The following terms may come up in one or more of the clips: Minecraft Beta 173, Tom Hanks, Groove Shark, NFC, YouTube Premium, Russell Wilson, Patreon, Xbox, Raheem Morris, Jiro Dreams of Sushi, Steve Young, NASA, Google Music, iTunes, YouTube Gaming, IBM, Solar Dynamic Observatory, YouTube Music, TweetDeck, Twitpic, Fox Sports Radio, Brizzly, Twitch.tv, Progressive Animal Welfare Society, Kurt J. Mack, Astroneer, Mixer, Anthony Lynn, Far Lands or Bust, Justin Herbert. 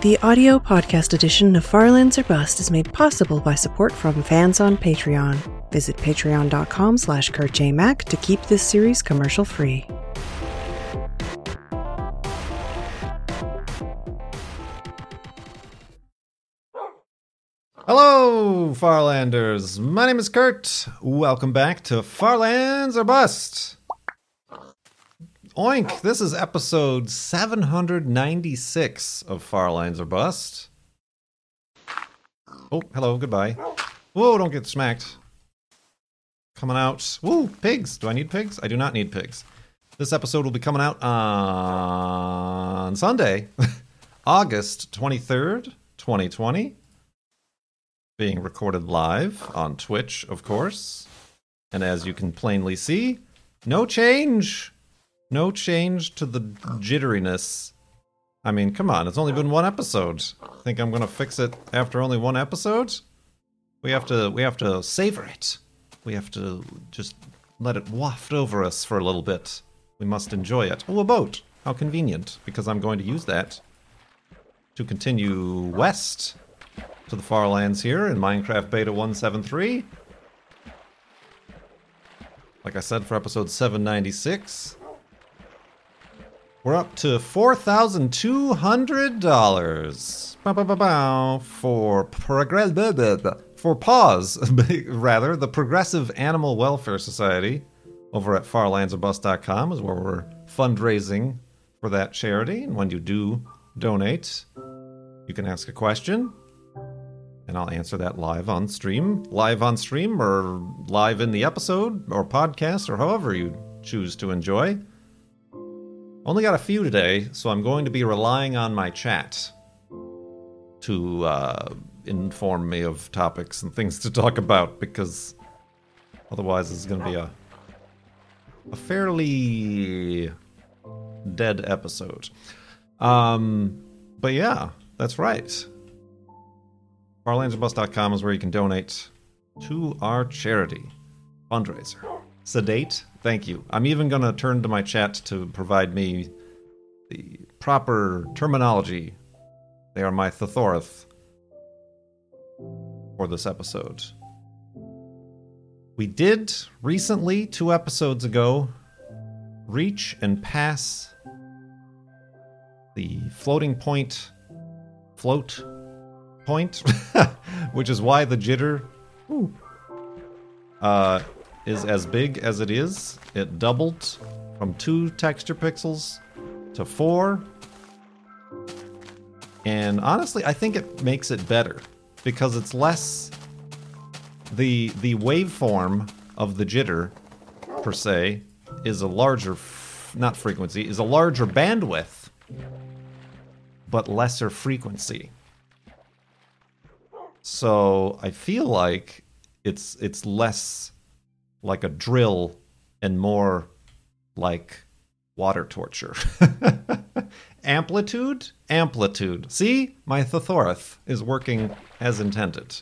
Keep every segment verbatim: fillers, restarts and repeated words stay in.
The audio podcast edition of Far Lands or Bust is made possible by support from fans on Patreon. Visit patreon.com slash Kurt J. Mack to keep this series commercial free. Hello, Farlanders. My name is Kurt. Welcome back to Far Lands or Bust. Oink, this is episode seven hundred ninety-six of Far Lands or Bust. Oh, hello, goodbye. Whoa, don't get smacked. Coming out. Woo, pigs. Do I need pigs? I do not need pigs. This episode will be coming out on Sunday, August twenty-third, twenty twenty. Being recorded live on Twitch, of course. And as you can plainly see, no change. No change to the jitteriness. I mean, come on, it's only been one episode. Think I'm gonna fix it after only one episode? We have to, we have to savor it. We have to just let it waft over us for a little bit. We must enjoy it. Oh, a boat! How convenient, because I'm going to use that to continue west to the Far Lands here in Minecraft Beta one seventy-three. Like I said, for episode seven ninety-six, we're up to four thousand two hundred dollars. Ba-ba-ba-bow for progress for pause, rather, the Progressive Animal Welfare Society over at Far Lands Or Bust dot com is where we're fundraising for that charity. And when you do donate, you can ask a question, and I'll answer that live on stream. Live on stream or live in the episode or podcast or however you choose to enjoy. Only got a few today, so I'm going to be relying on my chat to uh, inform me of topics and things to talk about, because otherwise it's going to be a, a fairly dead episode. Um, but yeah, that's right. Far Lands Or Bust dot com is where you can donate to our charity fundraiser. Sedate, thank you. I'm even going to turn to my chat to provide me the proper terminology. They are my thesaurus for this episode. We did recently, two episodes ago, reach and pass the floating point float point, which is why the jitter ooh, uh, is as big as it is. It doubled from two texture pixels to four. And honestly, I think it makes it better because it's less the the waveform of the jitter per se is a larger f- not frequency, is a larger bandwidth but lesser frequency. So I feel like it's it's less like a drill and more like water torture. Amplitude? Amplitude. See? My thesaurus is working as intended.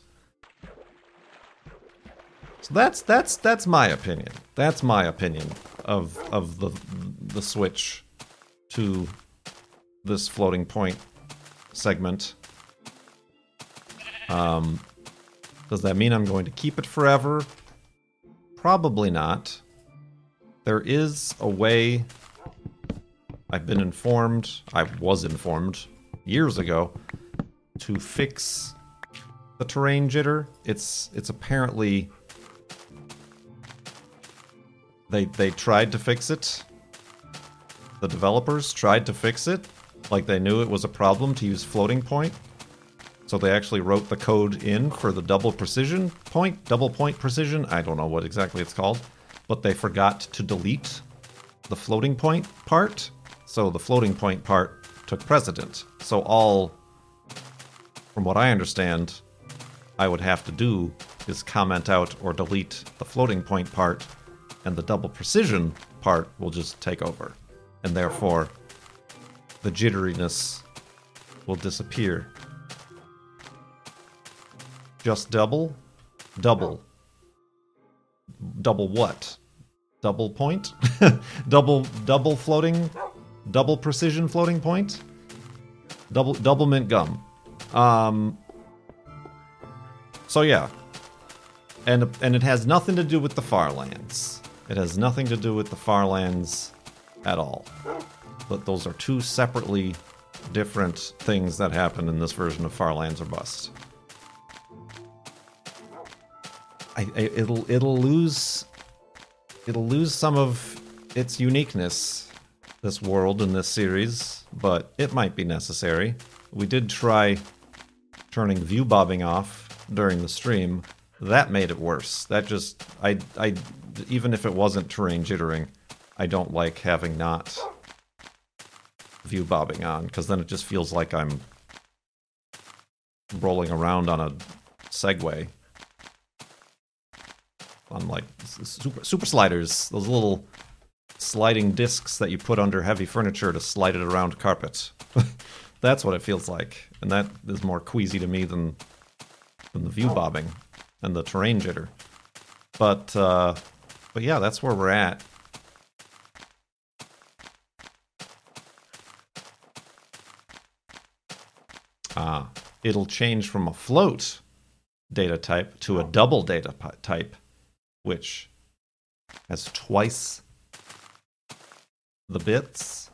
So that's that's that's my opinion. That's my opinion of of the the switch to this floating point segment. Um, does that mean I'm going to keep it forever? Probably not. There is a way. I've been informed, I was informed years ago, to fix the terrain jitter. It's it's apparently they they tried to fix it. The developers tried to fix it, like they knew it was a problem to use floating point. So they actually wrote the code in for the double precision point, double point precision, I don't know what exactly it's called, but they forgot to delete the floating point part, so the floating point part took precedent. So all, from what I understand, I would have to do is comment out or delete the floating point part, and the double precision part will just take over. And therefore, the jitteriness will disappear. Just double? Double. Double what? Double point? double double floating? Double precision floating point? Double double mint gum. Um. So yeah, and and it has nothing to do with the Far Lands. It has nothing to do with the Far Lands at all. But those are two separately different things that happen in this version of Far Lands or Bust. I, I, it'll it'll lose it'll lose some of its uniqueness, this world and this series, but it might be necessary. We did try turning view bobbing off during the stream. That made it worse. That just I I even if it wasn't terrain jittering, I don't like having not view bobbing on, because then it just feels like I'm rolling around on a Segway. On like super, super sliders, those little sliding discs that you put under heavy furniture to slide it around carpet. That's what it feels like, and that is more queasy to me than than the view bobbing and the terrain jitter. But uh, but yeah, that's where we're at. Ah, it'll change from a float data type to a double data type, which has twice the bits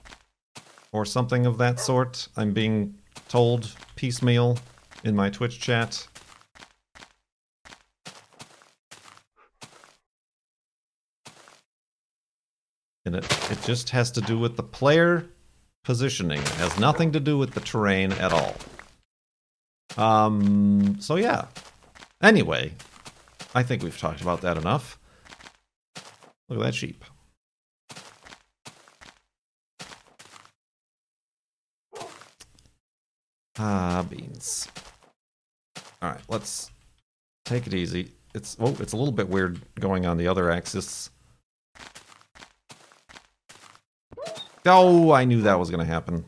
or something of that sort. I'm being told piecemeal in my Twitch chat. And it, it just has to do with the player positioning. It has nothing to do with the terrain at all. Um, so yeah. Anyway, I think we've talked about that enough. Look at that sheep. Ah, beans. All right, let's take it easy. It's oh, it's a little bit weird going on the other axis. Oh, I knew that was going to happen.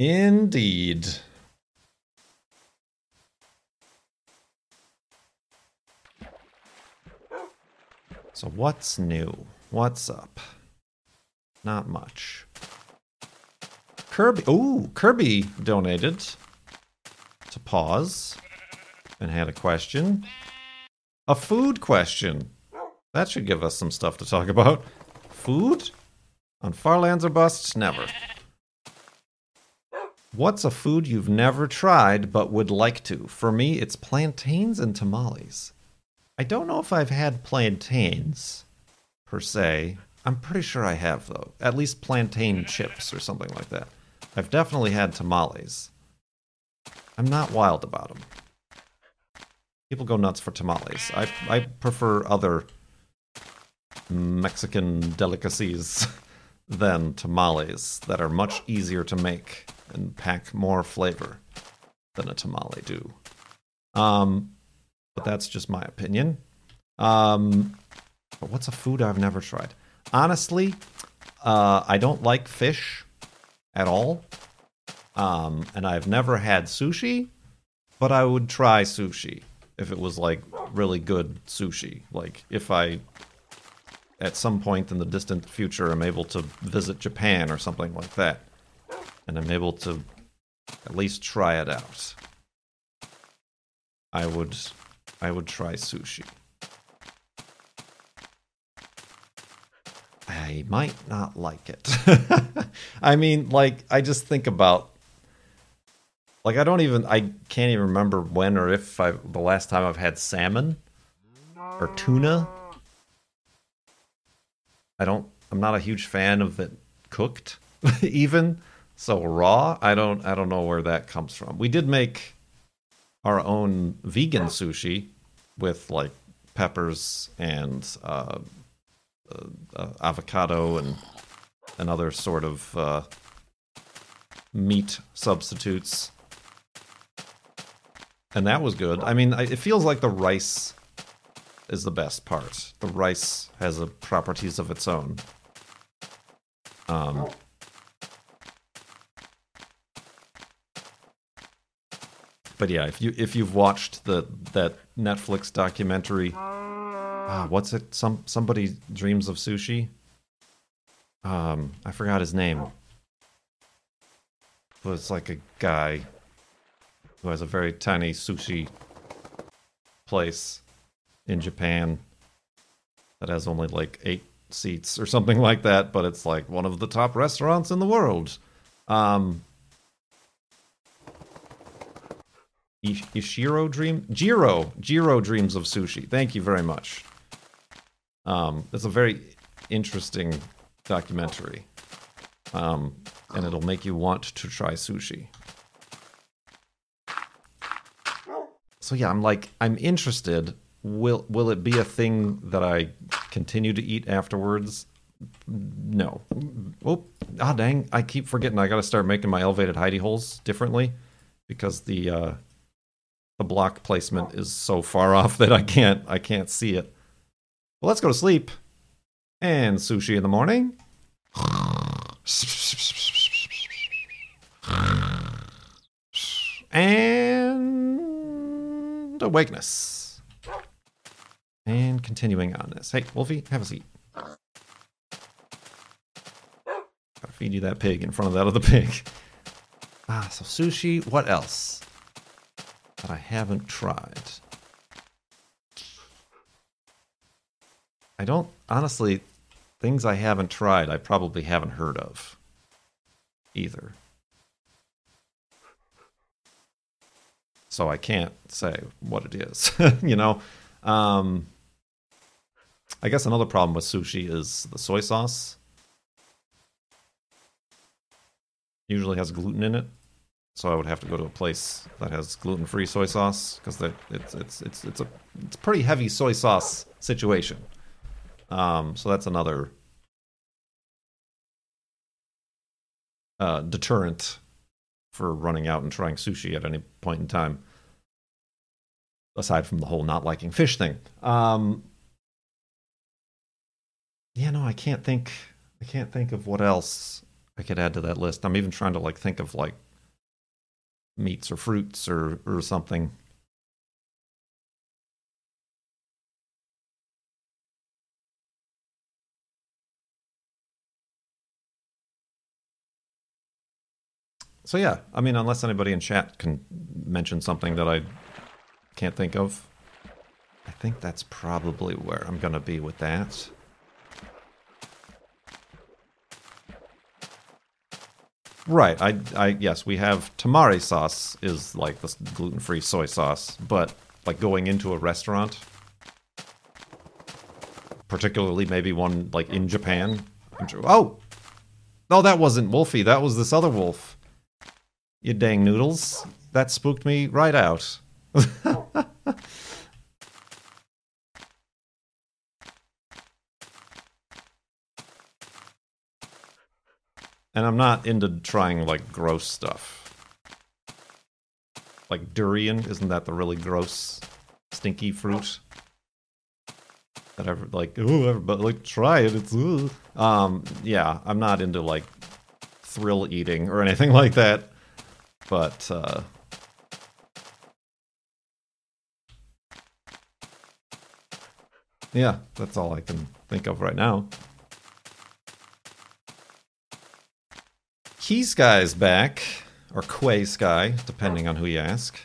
Indeed. So what's new? What's up? Not much. Kirby, ooh, Kirby donated to Pause and had a question. A food question. That should give us some stuff to talk about. Food? On Far Lands or Bust? Never. What's a food you've never tried but would like to? For me, it's plantains and tamales. I don't know if I've had plantains, per se. I'm pretty sure I have, though. At least plantain chips or something like that. I've definitely had tamales. I'm not wild about them. People go nuts for tamales. I, I prefer other Mexican delicacies than tamales that are much easier to make and pack more flavor than a tamale do. Um, but that's just my opinion. Um, but what's a food I've never tried? Honestly, uh, I don't like fish at all. Um, and I've never had sushi, but I would try sushi if it was like really good sushi. Like if I, at some point in the distant future, am able to visit Japan or something like that, and I'm able to at least try it out, I would I would try sushi. I might not like it. I mean, like, I just think about, like, I don't even, I can't even remember when or if I, the last time I've had salmon or tuna. I don't, I'm not a huge fan of it cooked, even. So raw, I don't I don't know where that comes from. We did make our own vegan sushi with like peppers and uh, uh, uh, avocado and and other sort of uh, meat substitutes, and that was good. I mean, I, it feels like the rice is the best part. The rice has a properties of its own. Um. But yeah, if you if you've watched the that Netflix documentary Ah, what's it? Some somebody dreams of sushi. Um, I forgot his name. But it's like a guy who has a very tiny sushi place in Japan that has only like eight seats or something like that, but it's like one of the top restaurants in the world. Um, Ish- Ishiro Dream? Jiro! Jiro Dreams of Sushi. Thank you very much. Um, it's a very interesting documentary. Um, and it'll make you want to try sushi. So yeah, I'm like, I'm interested. Will will it be a thing that I continue to eat afterwards? No. Oh, ah, dang. I keep forgetting I gotta start making my elevated hidey holes differently because the uh, the block placement is so far off that I can't I can't see it. Well, let's go to sleep. And sushi in the morning. And awakeness. And continuing on this. Hey, Wolfie, have a seat. Gotta feed you that pig in front of that other pig. Ah, so sushi, what else that I haven't tried? I don't, honestly, things I haven't tried, I probably haven't heard of either. So I can't say what it is, you know? Um, I guess another problem with sushi is the soy sauce. Usually has gluten in it. So I would have to go to a place that has gluten-free soy sauce because it's it's it's it's a it's a pretty heavy soy sauce situation. Um, so that's another uh, deterrent for running out and trying sushi at any point in time. Aside from the whole not liking fish thing. Um, yeah, no, I can't think. I can't think of what else I could add to that list. I'm even trying to like think of like meats or fruits or, or something. So yeah, I mean, unless anybody in chat can mention something that I can't think of, I think that's probably where I'm gonna be with that. Right, I, I, yes, we have tamari sauce is like this gluten-free soy sauce, but like going into a restaurant, particularly maybe one like in Japan. Oh, no, that wasn't Wolfie. That was this other wolf. You dang noodles. That spooked me right out. And I'm not into trying, like, gross stuff. Like durian, isn't that the really gross, stinky fruit? That ever, like, ooh, everybody, like, try it, it's, ooh. Um, yeah, I'm not into, like, thrill eating or anything like that. But, uh... yeah, that's all I can think of right now. Key Sky's back, or Quay Sky, depending on who you ask.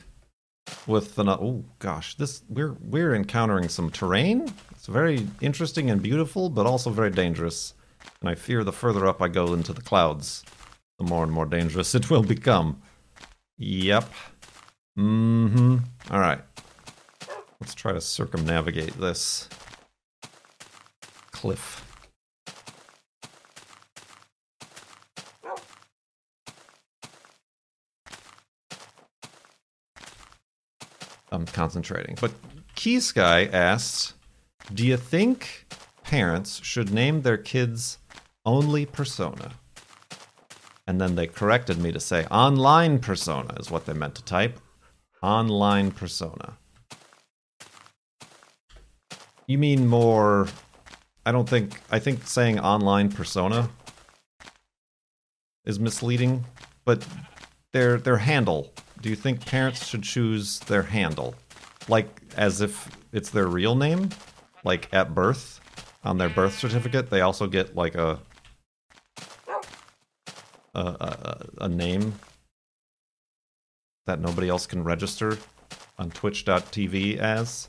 With an oh gosh, this we're we're encountering some terrain. It's very interesting and beautiful, but also very dangerous. And I fear the further up I go into the clouds, the more and more dangerous it will become. Yep. Mm-hmm. All right. Let's try to circumnavigate this cliff. I'm concentrating. But Key Sky asks, do you think parents should name their kids only Persona? And then they corrected me to say online persona is what they meant to type. Online persona. You mean more... I don't think... I think saying online persona is misleading, but their their handle... Do you think parents should choose their handle? Like, as if it's their real name? like at birth, on their birth certificate, they also get like a a, a, a name that nobody else can register on Twitch dot T V as.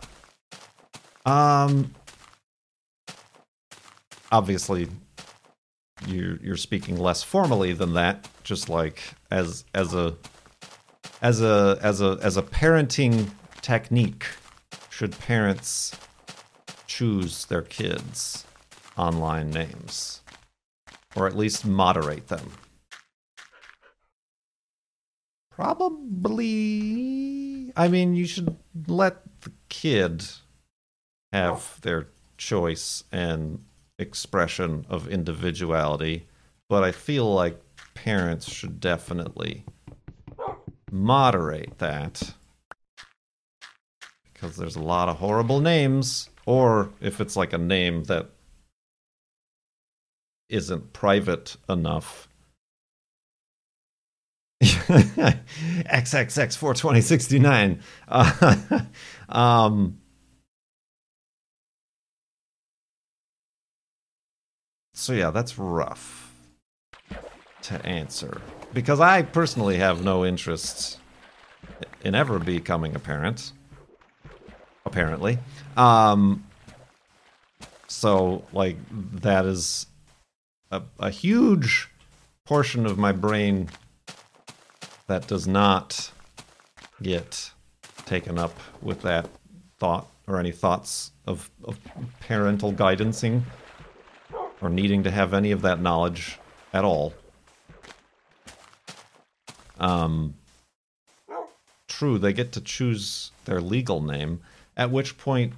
Um, obviously, you you're speaking less formally than that. Just like as as a as a as a as a parenting technique, should parents choose their kids' online names, or at least moderate them? Probably. I mean, you should let the kid have their choice and expression of individuality, but I feel like parents should definitely moderate that, because there's a lot of horrible names. Or if it's like a name that isn't private enough, four twenty sixty-nine. Uh, um, so yeah, that's rough to answer, because I personally have no interest in ever becoming a parent, apparently. Um, so like that is a, a huge portion of my brain that does not get taken up with that thought or any thoughts of, of parental guidancing or needing to have any of that knowledge at all. Um, true, they get to choose their legal name, at which point,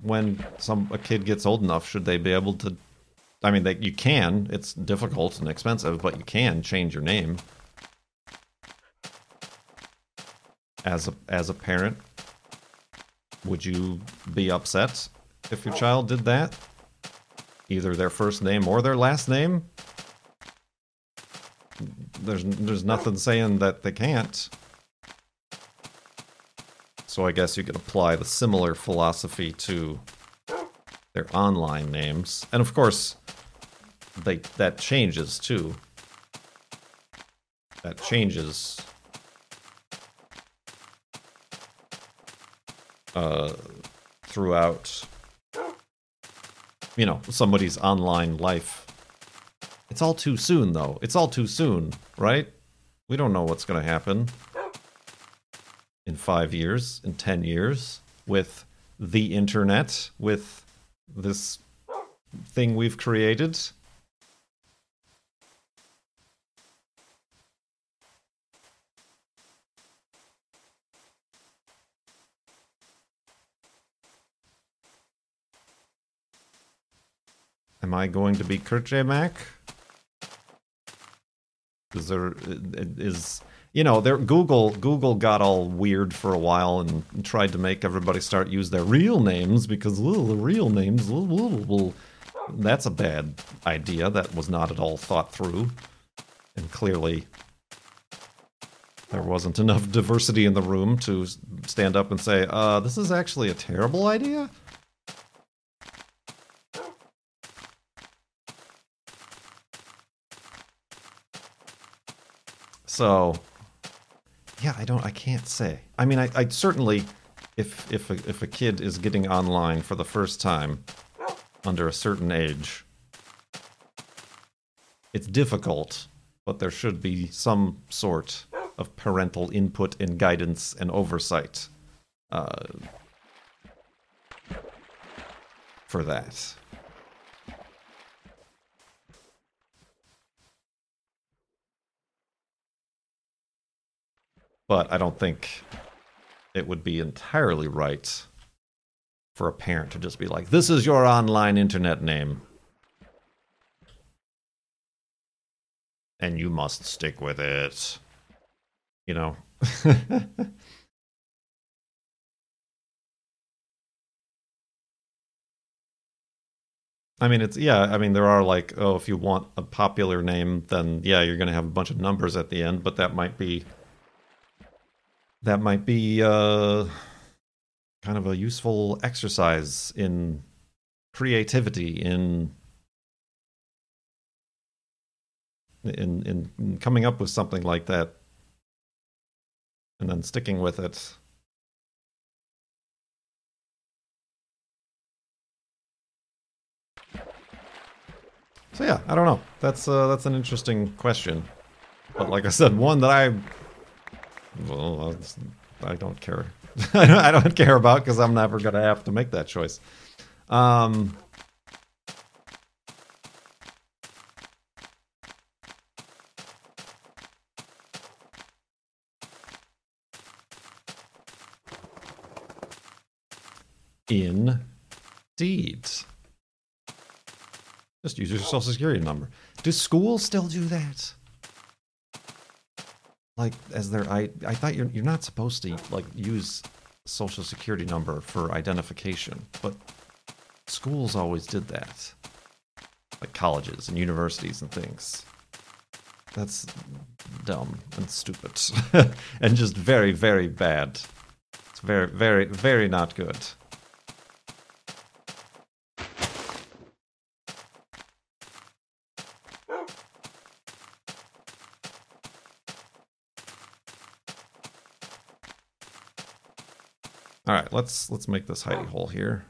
when some a kid gets old enough, should they be able to... I mean, they, you can. It's difficult and expensive, but you can change your name as a as a parent. Would you be upset if your child did that? Either their first name or their last name? There's there's nothing saying that they can't. So I guess you could apply the similar philosophy to their online names. And of course, they, that changes too. That changes uh, throughout, you know, somebody's online life. It's all too soon, though. It's all too soon, right? We don't know what's going to happen in five years, in ten years, with the internet, with this thing we've created. Am I going to be Kurt J. Mack? Is there is you know there Google Google got all weird for a while and tried to make everybody start use their real names, because ooh, the real names ooh, ooh, ooh, that's a bad idea that was not at all thought through, and clearly there wasn't enough diversity in the room to stand up and say, uh, this is actually a terrible idea. So, yeah, I don't, I can't say. I mean, I, I certainly, if if a, if a kid is getting online for the first time under a certain age, it's difficult, but there should be some sort of parental input and guidance and oversight uh, for that. But I don't think it would be entirely right for a parent to just be like, this is your online internet name, and you must stick with it. You know? I mean, it's, yeah, I mean, there are like, oh, if you want a popular name, then yeah, you're going to have a bunch of numbers at the end, but that might be... That might be uh, kind of a useful exercise in creativity, in in in coming up with something like that and then sticking with it. So yeah, I don't know. That's uh, that's an interesting question, but like I said, one that I well, I don't care. I don't care about because I'm never gonna have to make that choice. Um, indeed. Just use your social security number. Do schools still do that? Like, as their I, I thought you're you're not supposed to like use social security number for identification, but schools always did that, like colleges and universities and things. That's dumb and stupid, and just very, very bad. It's very, very, very not good. All right, let's let's make this hidey hole here,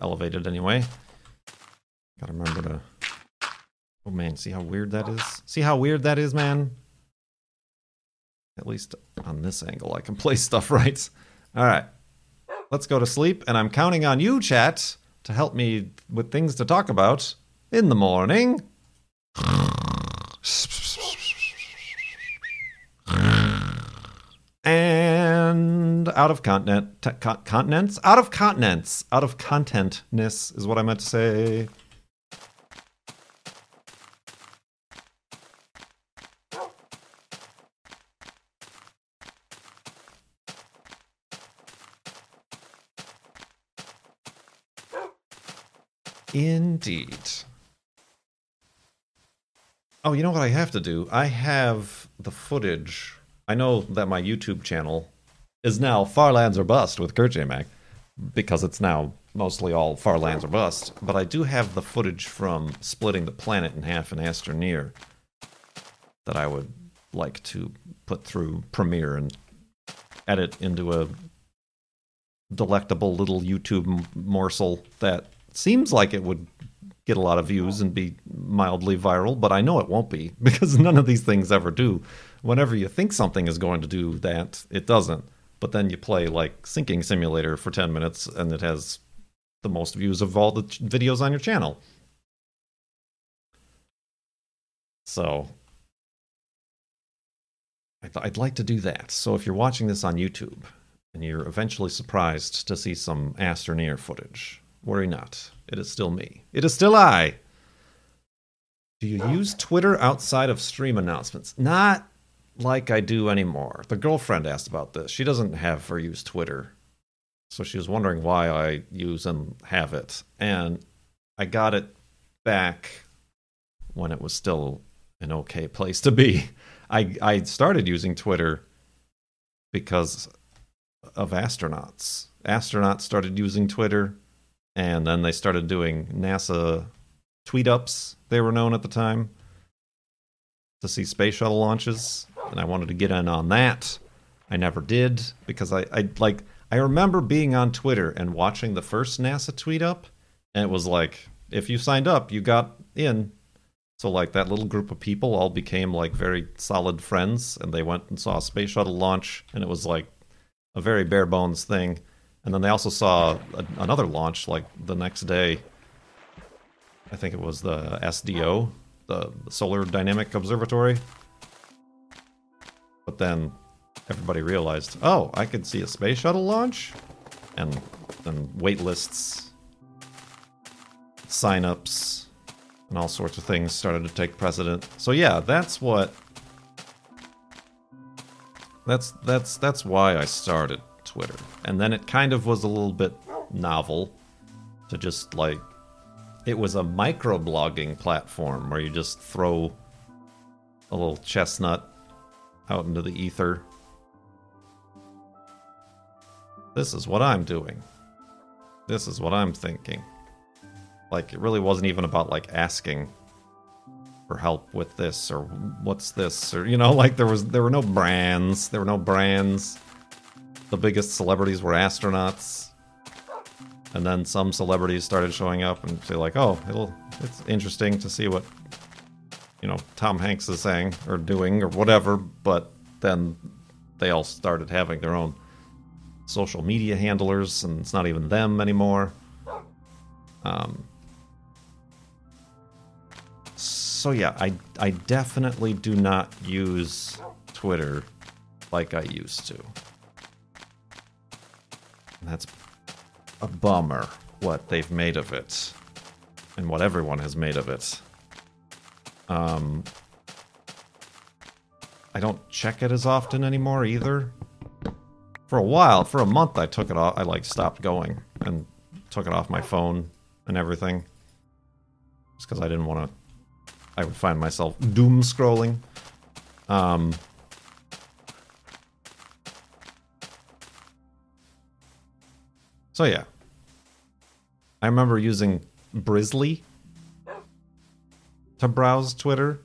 elevated anyway. Gotta remember to. Oh man, see how weird that is? See how weird that is, man? At least on this angle, I can place stuff right. All right, let's go to sleep, and I'm counting on you, chat, to help me with things to talk about in the morning. And out of continent, t- con- continents, out of continents, out of contentness is what I meant to say. Indeed. Oh, you know what I have to do? I have the footage. I know that my YouTube channel is now Far Lands or Bust with Kurt J. Mack, because it's now mostly all Far Lands or Bust, but I do have the footage from splitting the planet in half in Astroneer that I would like to put through Premiere and edit into a delectable little YouTube morsel that seems like it would get a lot of views and be mildly viral, but I know it won't be, because none of these things ever do. Whenever you think something is going to do that, it doesn't. But then you play, like, Sinking Simulator for ten minutes, and it has the most views of all the ch- videos on your channel. So, I th- I'd like to do that. So if you're watching this on YouTube, and you're eventually surprised to see some Astroneer footage, worry not. It is still me. It is still I. Do you use Twitter outside of stream announcements? Not like I do anymore. The girlfriend asked about this. She doesn't have her use Twitter. So she was wondering why I use and have it. And I got it back when it was still an okay place to be. I, I started using Twitter because of astronauts. Astronauts started using Twitter, and then they started doing NASA tweet-ups, they were known at the time, to see space shuttle launches, and I wanted to get in on that. I never did, because I, I like I remember being on Twitter and watching the first NASA tweet up, and it was like, if you signed up, you got in. So like that little group of people all became like very solid friends, and they went and saw a space shuttle launch, and it was like a very bare bones thing. And then they also saw a, another launch like the next day. I think it was the S D O, the Solar Dynamic Observatory. But then everybody realized, oh, I could see a space shuttle launch, and then wait lists, signups, and all sorts of things started to take precedent. So yeah, that's what. That's that's that's why I started Twitter, and then it kind of was a little bit novel to just like. It was a microblogging platform where you just throw a little chestnut out into the ether. This is what I'm doing. This is what I'm thinking. Like, it really wasn't even about, like, asking for help with this, or what's this, or, you know, like, there was, there were no brands. There were no brands. The biggest celebrities were astronauts. And then some celebrities started showing up and say, like, oh, it'll, it's interesting to see what, you know, Tom Hanks is saying, or doing, or whatever, but then they all started having their own social media handlers, and it's not even them anymore. Um... So yeah, I I definitely do not use Twitter like I used to. And that's a bummer, what they've made of it. And what everyone has made of it. Um, I don't check it as often anymore either. For a while, for a month I took it off, I like stopped going and took it off my phone and everything. Just because I didn't want to, I would find myself doom scrolling. Um, so yeah. I remember using Brizzly to browse Twitter.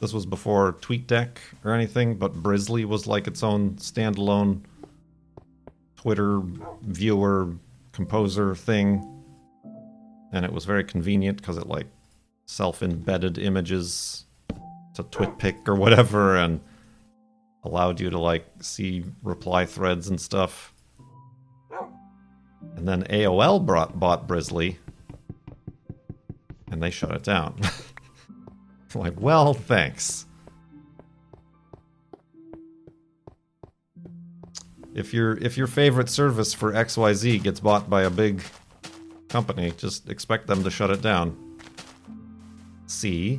This was before TweetDeck or anything, but Brizzly was like its own standalone Twitter viewer, composer thing. And it was very convenient because it like self-embedded images to Twitpic or whatever, and allowed you to like see reply threads and stuff. And then A O L brought, bought Brizzly, and they shut it down. Like, well, thanks. If your if your favorite service for X Y Z gets bought by a big company, just expect them to shut it down. See,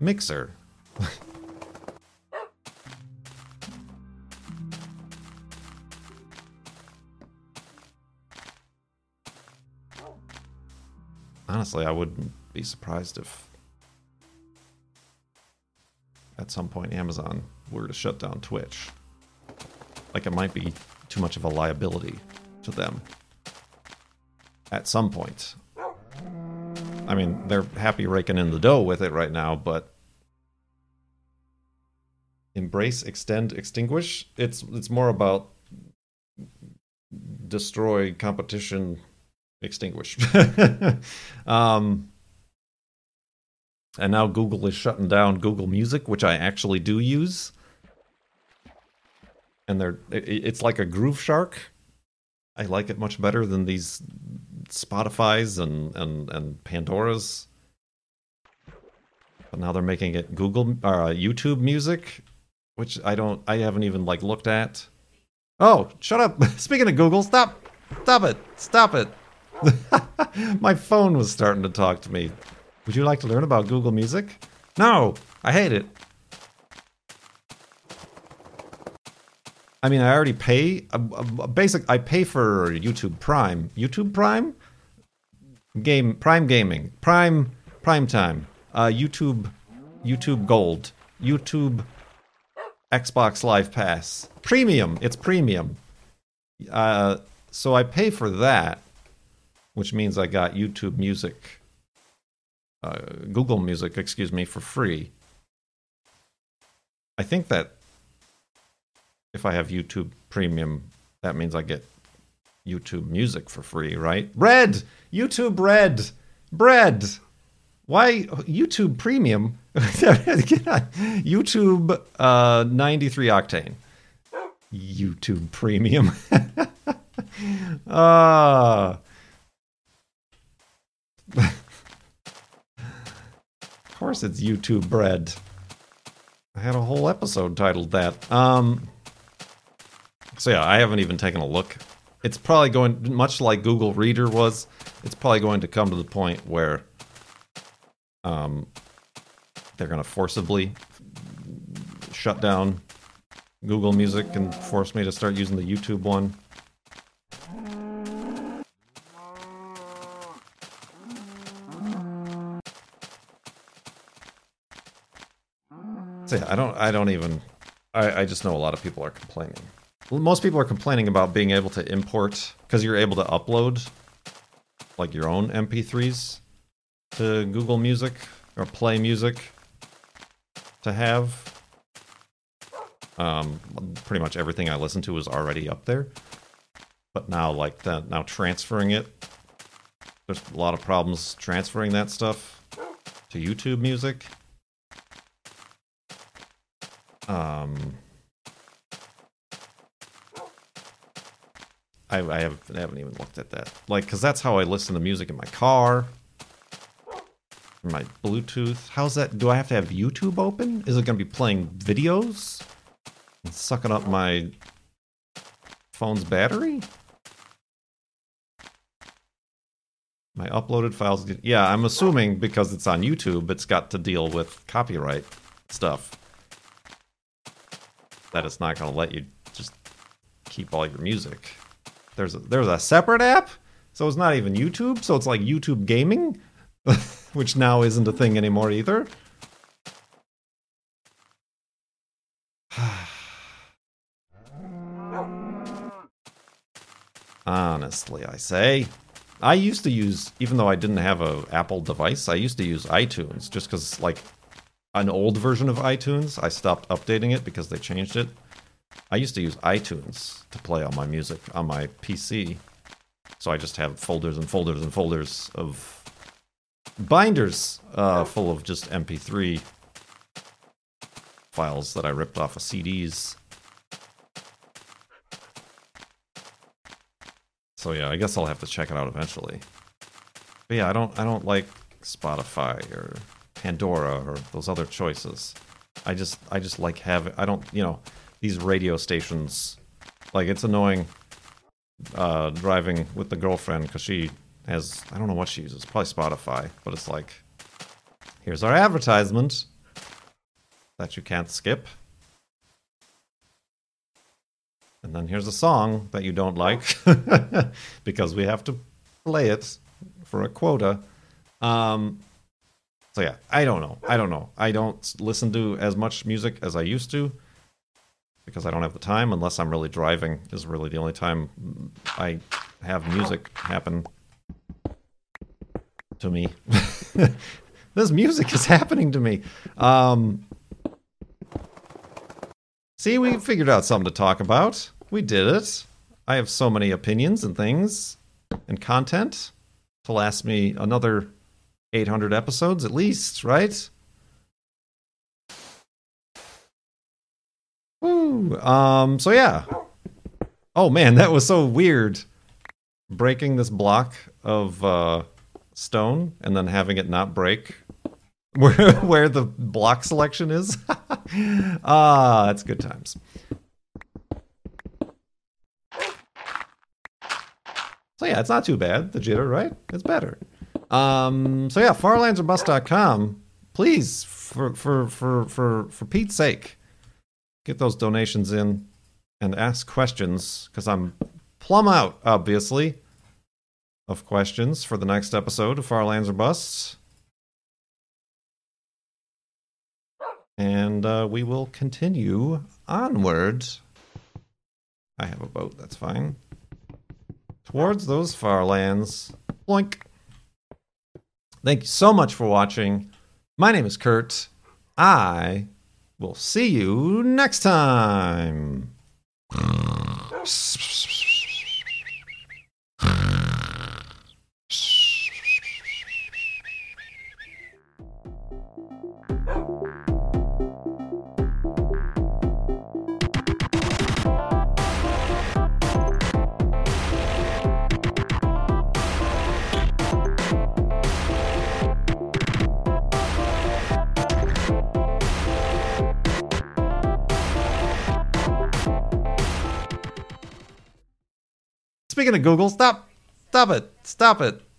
Mixer. Honestly, I wouldn't be surprised if at some point Amazon were to shut down Twitch. Like, it might be too much of a liability to them at some point. I mean, they're happy raking in the dough with it right now, but embrace, extend, extinguish? It's it's more about destroy, competition, extinguish. um, and now Google is shutting down Google Music, which I actually do use. And they're it, it's like a Groove Shark. I like it much better than these Spotify's and, and, and Pandora's. But now they're making it Google uh, YouTube Music, which I don't I haven't even like looked at. Oh, shut up. Speaking of Google, stop. Stop it. Stop it. My phone was starting to talk to me. Would you like to learn about Google Music? No, I hate it. I mean, I already pay a, a basic. I pay for YouTube Prime, YouTube Prime, game Prime Gaming, Prime Prime Time, uh, YouTube, YouTube Gold, YouTube, Xbox Live Pass, Premium. It's Premium. Uh, so I pay for that, which means I got YouTube Music, uh, Google Music, excuse me, for free. I think that. If I have YouTube Premium, that means I get YouTube Music for free, right? Red! YouTube Red! Bread! Why YouTube Premium? YouTube uh, ninety-three Octane. YouTube Premium. uh. Of course it's YouTube Bread. I had a whole episode titled that. Um... So yeah, I haven't even taken a look. It's probably going, much like Google Reader was, it's probably going to come to the point where um, they're going to forcibly shut down Google Music and force me to start using the YouTube one. So yeah, I don't, I don't even, I, I just know a lot of people are complaining. most people are complaining about being able to import, because you're able to upload like your own M P threes to Google Music or Play Music to have. Um, pretty much everything I listened to was already up there, but now like that, now transferring it, there's a lot of problems transferring that stuff to YouTube Music. Um, I, I, haven't, I haven't even looked at that, like, because that's how I listen to music in my car, in my Bluetooth. How's that? Do I have to have YouTube open? Is it going to be playing videos and sucking up my phone's battery? My uploaded files. Yeah, I'm assuming because it's on YouTube, it's got to deal with copyright stuff. That it's not going to let you just keep all your music. There's a, there's a separate app? So it's not even YouTube? So it's like YouTube Gaming? Which now isn't a thing anymore either. Honestly, I say, I used to use, even though I didn't have an Apple device, I used to use iTunes just because, like, an old version of iTunes, I stopped updating it because they changed it. I used to use iTunes to play all my music on my P C. So I just have folders and folders and folders of binders uh, full of just M P three files that I ripped off of C Ds. So yeah, I guess I'll have to check it out eventually. But yeah, I don't, I don't like Spotify or Pandora or those other choices. I just, I just like having. I don't, you know, these radio stations. Like, it's annoying uh, driving with the girlfriend because she has, I don't know what she uses, probably Spotify, but it's like, here's our advertisement that you can't skip. And then here's a song that you don't like because we have to play it for a quota. Um, so yeah, I don't know. I don't know. I don't listen to as much music as I used to because I don't have the time, unless I'm really driving is really the only time I have music happen to me. This music is happening to me. Um, see, we figured out something to talk about. We did it. I have so many opinions and things and content to last me another eight hundred episodes at least, right? Woo. Um, so yeah. Oh man, that was so weird. Breaking this block of uh stone and then having it not break where where the block selection is. Ah, that's good times. So yeah, it's not too bad, the jitter, right? It's better. Um, so yeah, far lands or bust dot com. Please, for for for for for Pete's sake, get those donations in and ask questions, because I'm plumb out, obviously, of questions for the next episode of Far Lands or Bust. And uh, we will continue onward. I have a boat, that's fine. Towards those far lands. Boink. Thank you so much for watching. My name is Kurt. I will see you next time. Speaking of Google, stop, stop it, stop it.